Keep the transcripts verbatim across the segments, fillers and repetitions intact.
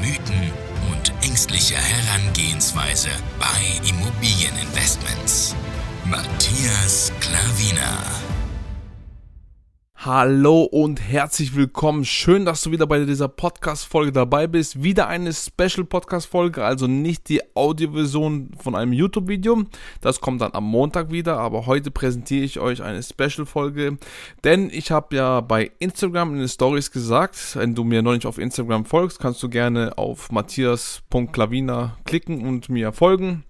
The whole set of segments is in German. Mythen und ängstliche Herangehensweise bei Immobilieninvestments. Matthias Klawina. Hallo und herzlich willkommen. Schön, dass du wieder bei dieser Podcast-Folge dabei bist. Wieder eine Special-Podcast-Folge, also nicht die Audioversion von einem YouTube-Video. Das kommt dann am Montag wieder, aber heute präsentiere ich euch eine Special-Folge. Denn ich habe ja bei Instagram in den Stories gesagt, wenn du mir noch nicht auf Instagram folgst, kannst du gerne auf matthias punkt klawina klicken und mir folgen.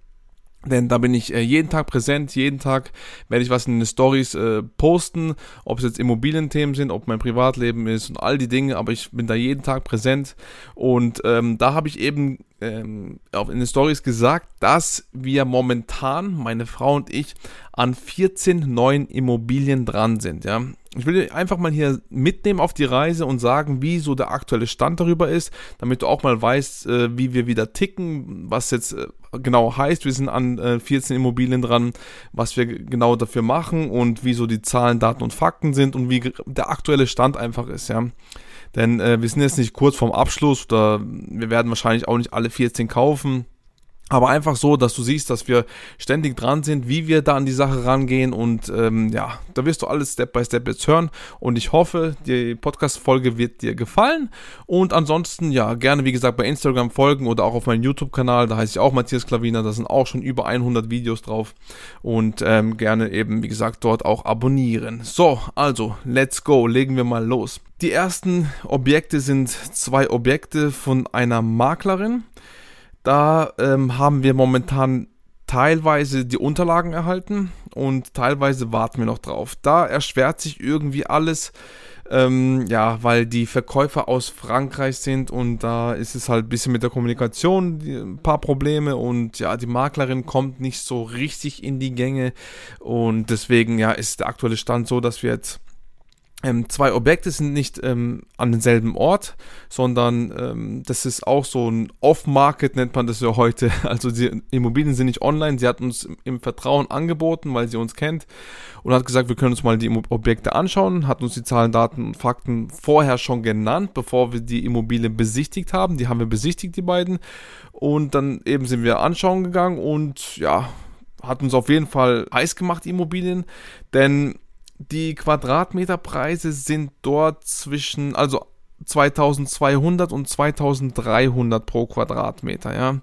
Denn da bin ich jeden Tag präsent, jeden Tag werde ich was in den Stories äh, posten, ob es jetzt Immobilienthemen sind, ob mein Privatleben ist und all die Dinge, aber ich bin da jeden Tag präsent und ähm, da habe ich eben ähm, auch in den Stories gesagt, dass wir momentan, meine Frau und ich, an vierzehn neuen Immobilien dran sind, ja. Ich will dir einfach mal hier mitnehmen auf die Reise und sagen, wie so der aktuelle Stand darüber ist, damit du auch mal weißt, wie wir wieder ticken, was jetzt genau heißt, wir sind an vierzehn Immobilien dran, was wir genau dafür machen und wie so die Zahlen, Daten und Fakten sind und wie der aktuelle Stand einfach ist, ja. Denn wir sind jetzt nicht kurz vorm Abschluss oder wir werden wahrscheinlich auch nicht alle vierzehn kaufen. Aber einfach so, dass du siehst, dass wir ständig dran sind, wie wir da an die Sache rangehen und ähm, ja, da wirst du alles Step by Step jetzt hören und ich hoffe, die Podcast-Folge wird dir gefallen und ansonsten, ja, gerne wie gesagt bei Instagram folgen oder auch auf meinem YouTube-Kanal, da heiße ich auch Matthias Klawina, da sind auch schon über hundert Videos drauf und ähm, gerne eben, wie gesagt, dort auch abonnieren. So, also, let's go, legen wir mal los. Die ersten Objekte sind zwei Objekte von einer Maklerin. Da ähm, haben wir momentan teilweise die Unterlagen erhalten und teilweise warten wir noch drauf. Da erschwert sich irgendwie alles, ähm, ja, weil die Verkäufer aus Frankreich sind und da ist es halt ein bisschen mit der Kommunikation die, ein paar Probleme und ja, die Maklerin kommt nicht so richtig in die Gänge und deswegen ja, ist der aktuelle Stand so, dass wir jetzt Ähm, zwei Objekte sind nicht ähm, an denselben Ort, sondern ähm, das ist auch so ein Off-Market, nennt man das ja heute. Also die Immobilien sind nicht online, sie hat uns im, im Vertrauen angeboten, weil sie uns kennt und hat gesagt, wir können uns mal die Objekte anschauen, hat uns die Zahlen, Daten und Fakten vorher schon genannt, bevor wir die Immobilie besichtigt haben. Die haben wir besichtigt, die beiden. Und dann eben sind wir anschauen gegangen und ja, hat uns auf jeden Fall heiß gemacht, die Immobilien, denn die Quadratmeterpreise sind dort zwischen, also zweitausendzweihundert und zweitausenddreihundert pro Quadratmeter, ja.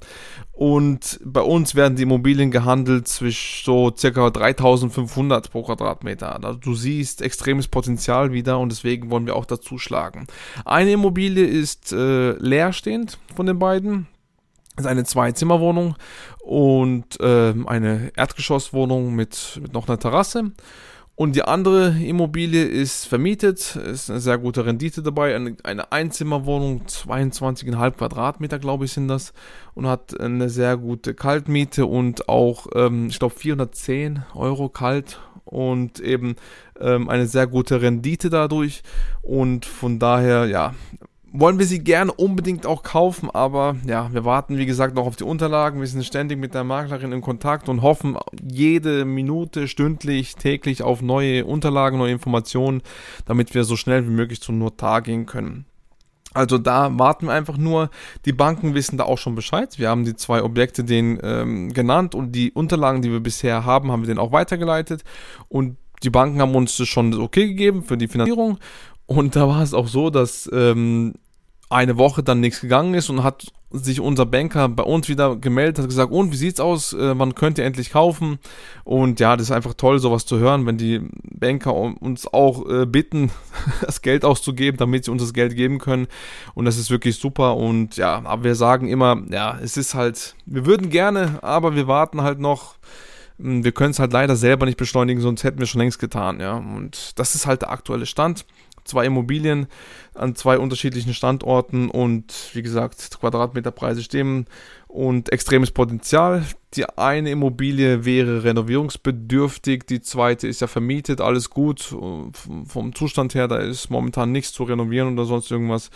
Und bei uns werden die Immobilien gehandelt zwischen so circa dreitausendfünfhundert pro Quadratmeter. Also du siehst extremes Potenzial wieder und deswegen wollen wir auch dazu schlagen. Eine Immobilie ist äh, leerstehend von den beiden. Das ist eine Zwei-Zimmer-Wohnung und äh, eine Erdgeschosswohnung mit, mit noch einer Terrasse. Und die andere Immobilie ist vermietet, ist eine sehr gute Rendite dabei, eine, eine Einzimmerwohnung, zweiundzwanzig Komma fünf Quadratmeter, glaube ich, sind das. Und hat eine sehr gute Kaltmiete und auch, ähm, ich glaube, vierhundertzehn Euro kalt und eben ähm, eine sehr gute Rendite dadurch. Und von daher, ja, wollen wir sie gerne unbedingt auch kaufen, aber ja, wir warten, wie gesagt, noch auf die Unterlagen. Wir sind ständig mit der Maklerin in Kontakt und hoffen jede Minute, stündlich, täglich auf neue Unterlagen, neue Informationen, damit wir so schnell wie möglich zum Notar gehen können. Also da warten wir einfach nur, die Banken wissen da auch schon Bescheid, wir haben die zwei Objekte denen ähm, genannt und die Unterlagen, die wir bisher haben, haben wir denen auch weitergeleitet und die Banken haben uns schon das Okay gegeben für die Finanzierung. Und da war es auch so, dass ähm, eine Woche dann nichts gegangen ist und hat sich unser Banker bei uns wieder gemeldet, hat gesagt, und wie sieht's aus, äh, wann könnt ihr endlich kaufen? Und ja, das ist einfach toll, sowas zu hören, wenn die Banker uns auch äh, bitten, das Geld auszugeben, damit sie uns das Geld geben können. Und das ist wirklich super. Und ja, aber wir sagen immer, ja, es ist halt, wir würden gerne, aber wir warten halt noch. Wir können es halt leider selber nicht beschleunigen, sonst hätten wir schon längst getan, ja. Und das ist halt der aktuelle Stand. zwei Immobilien an zwei unterschiedlichen Standorten und wie gesagt, Quadratmeterpreise stimmen und extremes Potenzial. Die eine Immobilie wäre renovierungsbedürftig, die zweite ist ja vermietet, alles gut, vom Zustand her, da ist momentan nichts zu renovieren oder sonst irgendwas.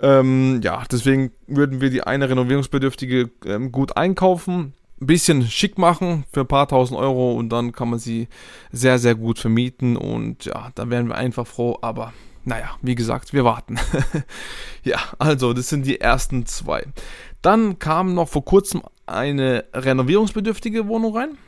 Ähm, ja, deswegen würden wir die eine renovierungsbedürftige ähm, gut einkaufen, ein bisschen schick machen für ein paar tausend Euro und dann kann man sie sehr, sehr gut vermieten und ja, dann wären wir einfach froh, aber naja, wie gesagt, wir warten. Ja, also das sind die ersten zwei. Dann kam noch vor kurzem eine renovierungsbedürftige Wohnung rein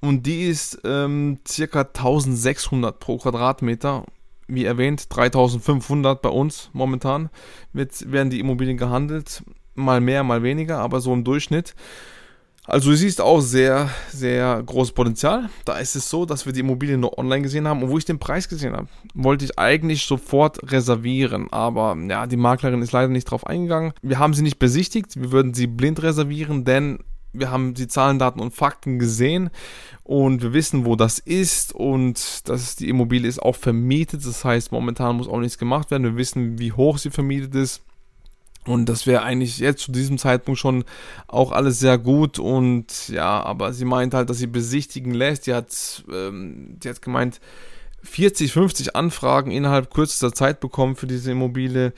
und die ist ähm, circa eintausendsechshundert pro Quadratmeter. Wie erwähnt, dreitausendfünfhundert bei uns momentan mit, werden die Immobilien gehandelt, mal mehr, mal weniger, aber so im Durchschnitt. Also du siehst auch sehr, sehr großes Potenzial. Da ist es so, dass wir die Immobilien nur online gesehen haben und wo ich den Preis gesehen habe, wollte ich eigentlich sofort reservieren, aber ja, die Maklerin ist leider nicht drauf eingegangen. Wir haben sie nicht besichtigt, wir würden sie blind reservieren, denn wir haben die Zahlen, Daten und Fakten gesehen und wir wissen, wo das ist und dass die Immobilie ist auch vermietet. Das heißt, momentan muss auch nichts gemacht werden. Wir wissen, wie hoch sie vermietet ist und das wäre eigentlich jetzt zu diesem Zeitpunkt schon auch alles sehr gut. Und ja, aber sie meint halt, dass sie besichtigen lässt. Die hat, ähm, die hat gemeint, vierzig, fünfzig Anfragen innerhalb kürzester Zeit bekommen für diese Immobilie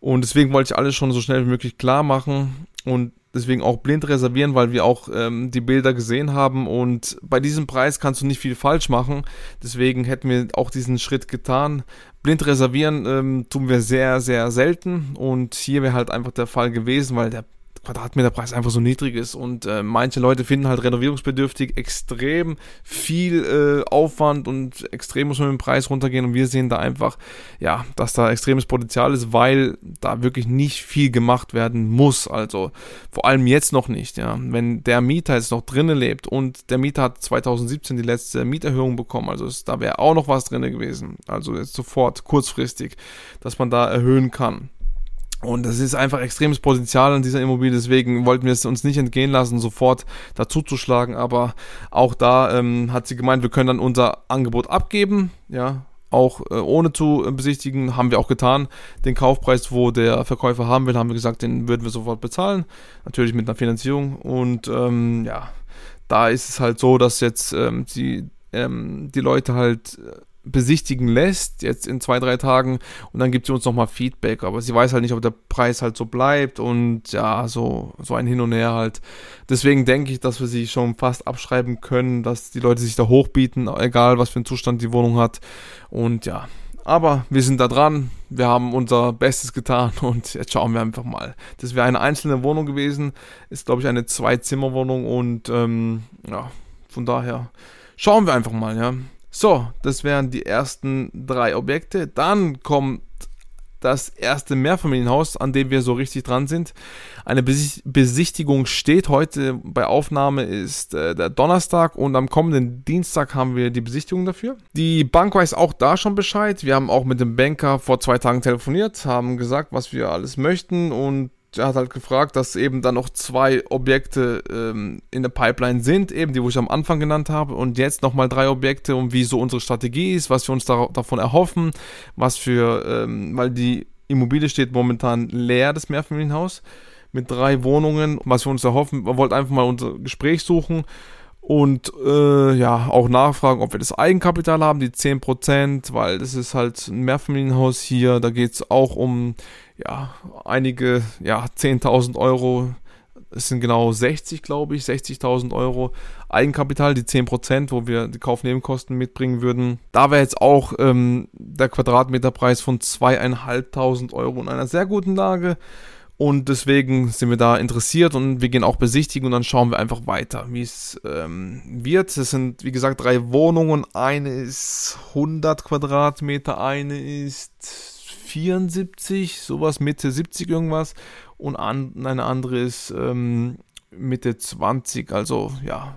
und deswegen wollte ich alles schon so schnell wie möglich klar machen und deswegen auch blind reservieren, weil wir auch ähm, die Bilder gesehen haben und bei diesem Preis kannst du nicht viel falsch machen. Deswegen hätten wir auch diesen Schritt getan. Blind reservieren ähm, tun wir sehr, sehr selten und hier wäre halt einfach der Fall gewesen, weil der Quadratmeterpreis einfach so niedrig ist und äh, manche Leute finden halt renovierungsbedürftig extrem viel äh, Aufwand und extrem muss man mit dem Preis runtergehen und wir sehen da einfach, ja, dass da extremes Potenzial ist, weil da wirklich nicht viel gemacht werden muss, also vor allem jetzt noch nicht, ja, wenn der Mieter jetzt noch drinnen lebt und der Mieter hat zweitausendsiebzehn die letzte Mieterhöhung bekommen, also es, da wäre auch noch was drin gewesen, also jetzt sofort, kurzfristig, dass man da erhöhen kann. Und das ist einfach extremes Potenzial an dieser Immobilie, deswegen wollten wir es uns nicht entgehen lassen, sofort dazu zu schlagen, aber auch da ähm, hat sie gemeint, wir können dann unser Angebot abgeben, ja, auch äh, ohne zu besichtigen, haben wir auch getan, den Kaufpreis, wo der Verkäufer haben will, haben wir gesagt, den würden wir sofort bezahlen, natürlich mit einer Finanzierung und ähm, ja, da ist es halt so, dass jetzt ähm, die, ähm, die Leute halt äh, besichtigen lässt, jetzt in zwei, drei Tagen und dann gibt sie uns nochmal Feedback, aber sie weiß halt nicht, ob der Preis halt so bleibt und ja, so, so ein Hin und Her halt. Deswegen denke ich, dass wir sie schon fast abschreiben können, dass die Leute sich da hochbieten, egal was für einen Zustand die Wohnung hat und ja, aber wir sind da dran, wir haben unser Bestes getan und jetzt schauen wir einfach mal. Das wäre eine einzelne Wohnung gewesen, ist glaube ich eine Zwei-Zimmer-Wohnung und ähm, ja, von daher schauen wir einfach mal, ja. So, das wären die ersten drei Objekte. Dann kommt das erste Mehrfamilienhaus, an dem wir so richtig dran sind. Eine Besichtigung steht heute bei Aufnahme ist äh, der Donnerstag und am kommenden Dienstag haben wir die Besichtigung dafür. Die Bank weiß auch da schon Bescheid. Wir haben auch mit dem Banker vor zwei Tagen telefoniert, haben gesagt, was wir alles möchten und er hat halt gefragt, dass eben dann noch zwei Objekte ähm, in der Pipeline sind, eben die, wo ich am Anfang genannt habe und jetzt nochmal drei Objekte und wie so unsere Strategie ist, was wir uns da, davon erhoffen, was für, ähm, weil die Immobilie steht momentan leer, das Mehrfamilienhaus, mit drei Wohnungen, was wir uns erhoffen, wir wollten einfach mal unser Gespräch suchen und äh, ja, auch nachfragen, ob wir das Eigenkapital haben, die zehn Prozent, weil das ist halt ein Mehrfamilienhaus hier, da geht es auch um ja, einige, ja, zehntausend Euro, es sind genau sechzig, glaube ich, sechzigtausend Euro Eigenkapital, die zehn Prozent, wo wir die Kaufnebenkosten mitbringen würden. Da wäre jetzt auch ähm, der Quadratmeterpreis von zweitausendfünfhundert Euro in einer sehr guten Lage und deswegen sind wir da interessiert und wir gehen auch besichtigen und dann schauen wir einfach weiter, wie es ähm, wird. Es sind, wie gesagt, drei Wohnungen, eine ist hundert Quadratmeter, eine ist vierundsiebzig, sowas Mitte siebzig irgendwas und an, eine andere ist ähm, Mitte zwanzig, also ja,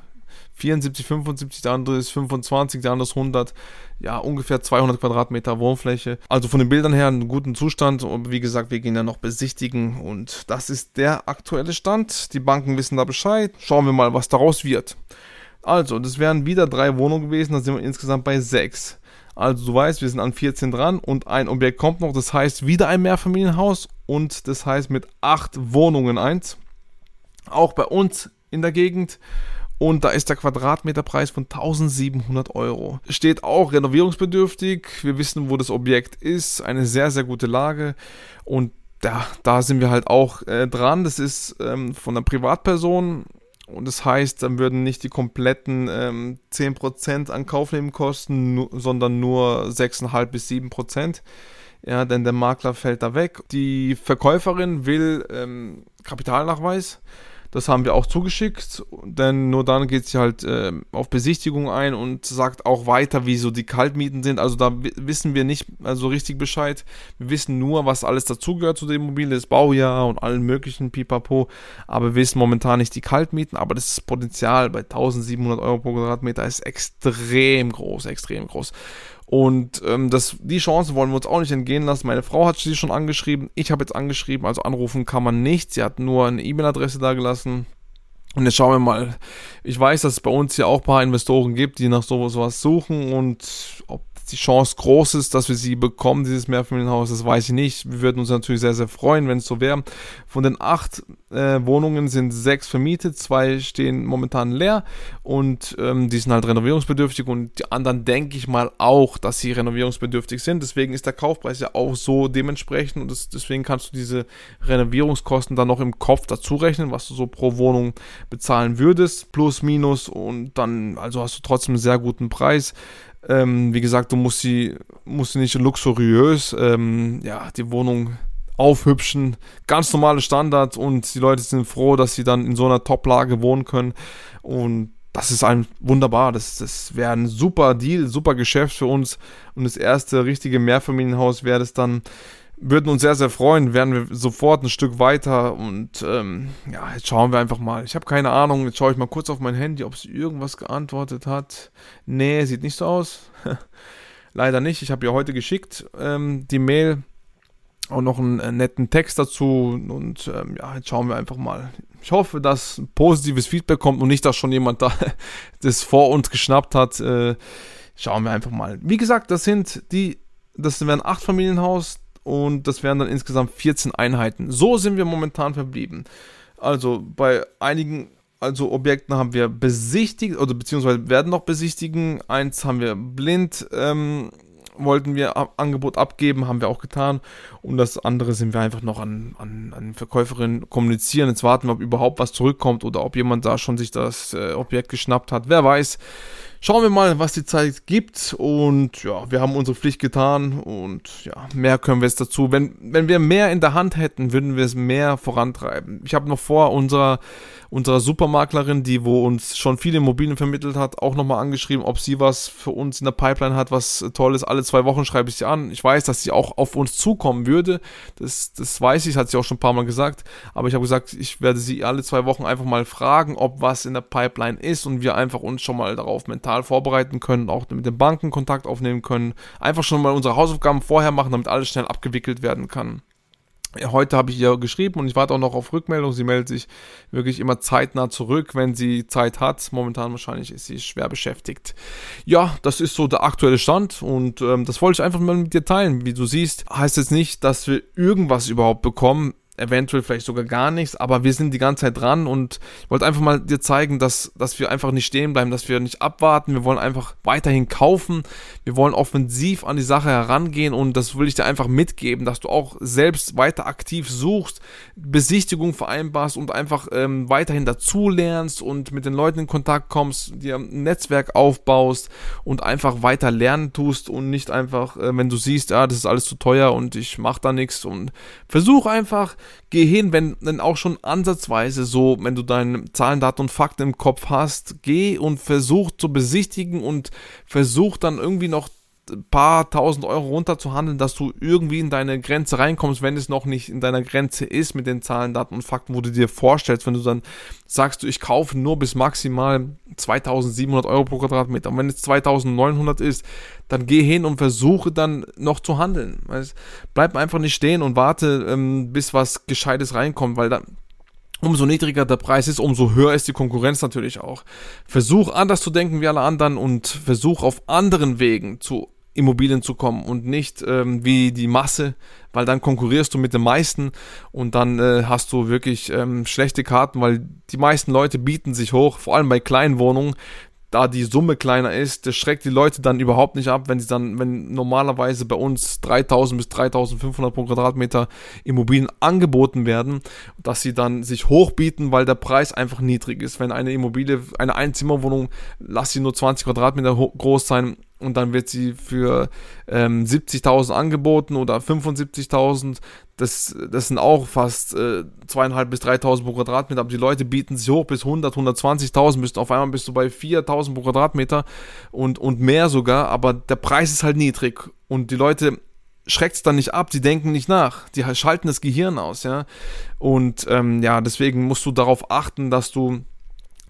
vierundsiebzig, fünfundsiebzig, der andere ist fünfundzwanzig, der andere ist hundert, ja, ungefähr zweihundert Quadratmeter Wohnfläche. Also von den Bildern her einen guten Zustand und wie gesagt, wir gehen dann noch besichtigen und das ist der aktuelle Stand. Die Banken wissen da Bescheid, schauen wir mal, was daraus wird. Also, das wären wieder drei Wohnungen gewesen, dann sind wir insgesamt bei sechs. Also du weißt, wir sind an vierzehn dran und ein Objekt kommt noch. Das heißt, wieder ein Mehrfamilienhaus und das heißt mit acht Wohnungen eins. Auch bei uns in der Gegend. Und da ist der Quadratmeterpreis von tausendsiebenhundert Euro. Steht auch renovierungsbedürftig. Wir wissen, wo das Objekt ist. Eine sehr, sehr gute Lage. Und da, da sind wir halt auch äh, dran. Das ist ähm, von einer Privatperson. Und das heißt, dann würden nicht die kompletten ähm, zehn Prozent an Kaufnebenkosten, nu- sondern nur sechs Komma fünf bis sieben Prozent. Ja, denn der Makler fällt da weg. Die Verkäuferin will ähm, Kapitalnachweis. Das haben wir auch zugeschickt, denn nur dann geht sie halt äh, auf Besichtigung ein und sagt auch weiter, wie so die Kaltmieten sind. Also da w- wissen wir nicht also richtig Bescheid. Wir wissen nur, was alles dazugehört zu der Immobilie, das Baujahr und allen möglichen Pipapo. Aber wir wissen momentan nicht die Kaltmieten, aber das Potenzial bei tausendsiebenhundert Euro pro Quadratmeter ist extrem groß, extrem groß. Und ähm, das, die Chance wollen wir uns auch nicht entgehen lassen. Meine Frau hat sie schon angeschrieben, ich habe jetzt angeschrieben, also anrufen kann man nicht. Sie hat nur eine E-Mail-Adresse da gelassen. Und jetzt schauen wir mal. Ich weiß, dass es bei uns hier auch ein paar Investoren gibt, die nach sowas suchen. Und ob die Chance groß ist, dass wir sie bekommen, dieses Mehrfamilienhaus, das weiß ich nicht. Wir würden uns natürlich sehr, sehr freuen, wenn es so wäre. Von den acht äh, Wohnungen sind sechs vermietet, zwei stehen momentan leer und ähm, die sind halt renovierungsbedürftig und die anderen denke ich mal auch, dass sie renovierungsbedürftig sind. Deswegen ist der Kaufpreis ja auch so dementsprechend und das, deswegen kannst du diese Renovierungskosten dann noch im Kopf dazu rechnen, was du so pro Wohnung bezahlen würdest, plus, minus und dann, also hast du trotzdem einen sehr guten Preis. Ähm, wie gesagt, du musst sie, musst sie nicht luxuriös ähm, ja, die Wohnung aufhübschen. Ganz normale Standards und die Leute sind froh, dass sie dann in so einer Top-Lage wohnen können. Und das ist ein wunderbar. Das, das wäre ein super Deal, super Geschäft für uns. Und das erste richtige Mehrfamilienhaus wäre das dann. Würden uns sehr, sehr freuen, wären wir sofort ein Stück weiter und ähm, ja, jetzt schauen wir einfach mal. Ich habe keine Ahnung, jetzt schaue ich mal kurz auf mein Handy, ob sie irgendwas geantwortet hat. Nee, sieht nicht so aus. Leider nicht, ich habe ihr heute geschickt ähm, die Mail und noch einen äh, netten Text dazu und ähm, ja, jetzt schauen wir einfach mal. Ich hoffe, dass ein positives Feedback kommt und nicht, dass schon jemand da das vor uns geschnappt hat. Äh, schauen wir einfach mal. Wie gesagt, das sind die, das wären acht Familienhaus, und das wären dann insgesamt vierzehn Einheiten. So sind wir momentan verblieben. Also bei einigen also Objekten haben wir besichtigt, oder beziehungsweise werden noch besichtigen. Eins haben wir blind, ähm, wollten wir ab, Angebot abgeben, haben wir auch getan. Und das andere sind wir einfach noch an, an, an Verkäuferinnen kommunizieren. Jetzt warten wir, ob überhaupt was zurückkommt oder ob jemand da schon sich das äh, Objekt geschnappt hat. Wer weiß. Schauen wir mal, was die Zeit gibt und ja, wir haben unsere Pflicht getan und ja, mehr können wir jetzt dazu. Wenn, wenn wir mehr in der Hand hätten, würden wir es mehr vorantreiben. Ich habe noch vor, unserer, unserer Supermaklerin, die wo uns schon viele Immobilien vermittelt hat, auch nochmal angeschrieben, ob sie was für uns in der Pipeline hat, was toll ist. Alle zwei Wochen schreibe ich sie an. Ich weiß, dass sie auch auf uns zukommen würde. Das, das weiß ich, hat sie auch schon ein paar Mal gesagt. Aber ich habe gesagt, ich werde sie alle zwei Wochen einfach mal fragen, ob was in der Pipeline ist und wir einfach uns schon mal darauf mental vorbereiten können, auch mit den Banken Kontakt aufnehmen können, einfach schon mal unsere Hausaufgaben vorher machen, damit alles schnell abgewickelt werden kann. Heute habe ich ihr geschrieben und ich warte auch noch auf Rückmeldung. Sie meldet sich wirklich immer zeitnah zurück, wenn sie Zeit hat. Momentan wahrscheinlich ist sie schwer beschäftigt. Ja, das ist so der aktuelle Stand und ähm, das wollte ich einfach mal mit dir teilen. Wie du siehst, heißt jetzt nicht, dass wir irgendwas überhaupt bekommen, eventuell vielleicht sogar gar nichts, aber wir sind die ganze Zeit dran und ich wollte einfach mal dir zeigen, dass, dass wir einfach nicht stehen bleiben, dass wir nicht abwarten, wir wollen einfach weiterhin kaufen, wir wollen offensiv an die Sache herangehen und das will ich dir einfach mitgeben, dass du auch selbst weiter aktiv suchst, Besichtigung vereinbarst und einfach ähm, weiterhin dazu lernst und mit den Leuten in Kontakt kommst, dir ein Netzwerk aufbaust und einfach weiter lernen tust und nicht einfach, äh, wenn du siehst, ja, das ist alles zu teuer und ich mache da nichts und versuch einfach, geh hin, wenn dann auch schon ansatzweise so, wenn du deine Zahlen, Daten und Fakten im Kopf hast, geh und versuch zu besichtigen und versuch dann irgendwie noch ein paar tausend Euro runter zu handeln, dass du irgendwie in deine Grenze reinkommst, wenn es noch nicht in deiner Grenze ist mit den Zahlen, Daten und Fakten, wo du dir vorstellst, wenn du dann sagst, du, ich kaufe nur bis maximal zweitausendsiebenhundert Euro pro Quadratmeter und wenn es zweitausendneunhundert ist, dann geh hin und versuche dann noch zu handeln. Also bleib einfach nicht stehen und warte, ähm, bis was Gescheites reinkommt, weil dann umso niedriger der Preis ist, umso höher ist die Konkurrenz natürlich auch. Versuch anders zu denken wie alle anderen und versuch auf anderen Wegen zu Immobilien zu kommen und nicht ähm, wie die Masse, weil dann konkurrierst du mit den meisten und dann äh, hast du wirklich ähm, schlechte Karten, weil die meisten Leute bieten sich hoch, vor allem bei kleinen Wohnungen, da die Summe kleiner ist, das schreckt die Leute dann überhaupt nicht ab, wenn sie dann, wenn normalerweise bei uns dreitausend bis dreitausendfünfhundert pro Quadratmeter Immobilien angeboten werden, dass sie dann sich hochbieten, weil der Preis einfach niedrig ist. Wenn eine Immobilie, eine Einzimmerwohnung, lass sie nur zwanzig Quadratmeter groß sein und dann wird sie für ähm, siebzigtausend angeboten oder fünfundsiebzigtausend, das, das sind auch fast äh, zweitausendfünfhundert bis dreitausend pro Quadratmeter, aber die Leute bieten sich hoch bis hundert, hundertzwanzigtausend, bist, auf einmal bist du bei viertausend pro Quadratmeter und, und mehr sogar, aber der Preis ist halt niedrig und die Leute schreckt es dann nicht ab, die denken nicht nach, die schalten das Gehirn aus, ja, und ähm, ja, deswegen musst du darauf achten, dass du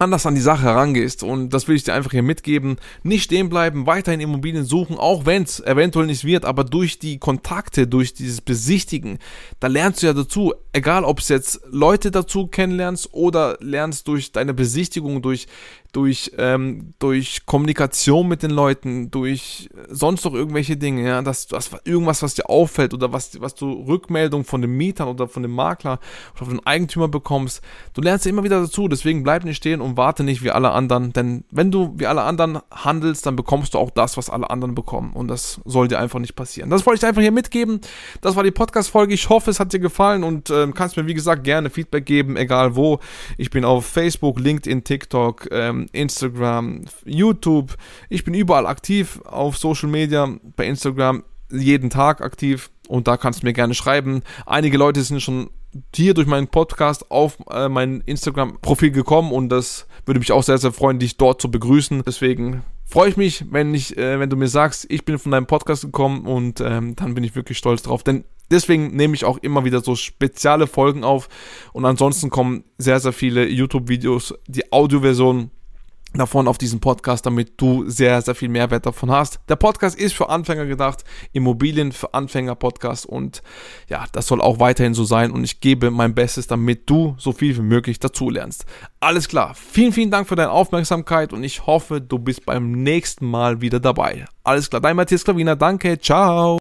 anders an die Sache herangehst, und das will ich dir einfach hier mitgeben. Nicht stehen bleiben, weiterhin Immobilien suchen, auch wenn es eventuell nicht wird, aber durch die Kontakte, durch dieses Besichtigen, da lernst du ja dazu, egal ob es jetzt Leute dazu kennenlernst oder lernst durch deine Besichtigung, durch durch ähm, durch Kommunikation mit den Leuten, durch sonst noch irgendwelche Dinge, ja, dass das irgendwas, was dir auffällt oder was was du Rückmeldung von den Mietern oder von dem Makler oder von dem Eigentümer bekommst, du lernst ja immer wieder dazu, deswegen bleib nicht stehen und warte nicht wie alle anderen, denn wenn du wie alle anderen handelst, dann bekommst du auch das, was alle anderen bekommen, und das soll dir einfach nicht passieren. Das wollte ich dir einfach hier mitgeben, das war die Podcast-Folge, ich hoffe, es hat dir gefallen und äh, kannst mir wie gesagt gerne Feedback geben, egal wo, ich bin auf Facebook, LinkedIn, TikTok, ähm, Instagram, YouTube. Ich bin überall aktiv auf Social Media, bei Instagram jeden Tag aktiv, und da kannst du mir gerne schreiben. Einige Leute sind schon hier durch meinen Podcast auf äh, mein Instagram-Profil gekommen, und das würde mich auch sehr, sehr freuen, dich dort zu begrüßen. Deswegen freue ich mich, wenn, ich, äh, wenn du mir sagst, ich bin von deinem Podcast gekommen, und ähm, dann bin ich wirklich stolz drauf, denn deswegen nehme ich auch immer wieder so spezielle Folgen auf, und ansonsten kommen sehr, sehr viele YouTube-Videos, die Audioversion davon auf diesen Podcast, damit du sehr, sehr viel Mehrwert davon hast. Der Podcast ist für Anfänger gedacht, Immobilien für Anfänger Podcast, und ja, das soll auch weiterhin so sein, und ich gebe mein Bestes, damit du so viel wie möglich dazu lernst. Alles klar, vielen, vielen Dank für deine Aufmerksamkeit, und ich hoffe, du bist beim nächsten Mal wieder dabei. Alles klar, dein Matthias Klawina, danke, ciao.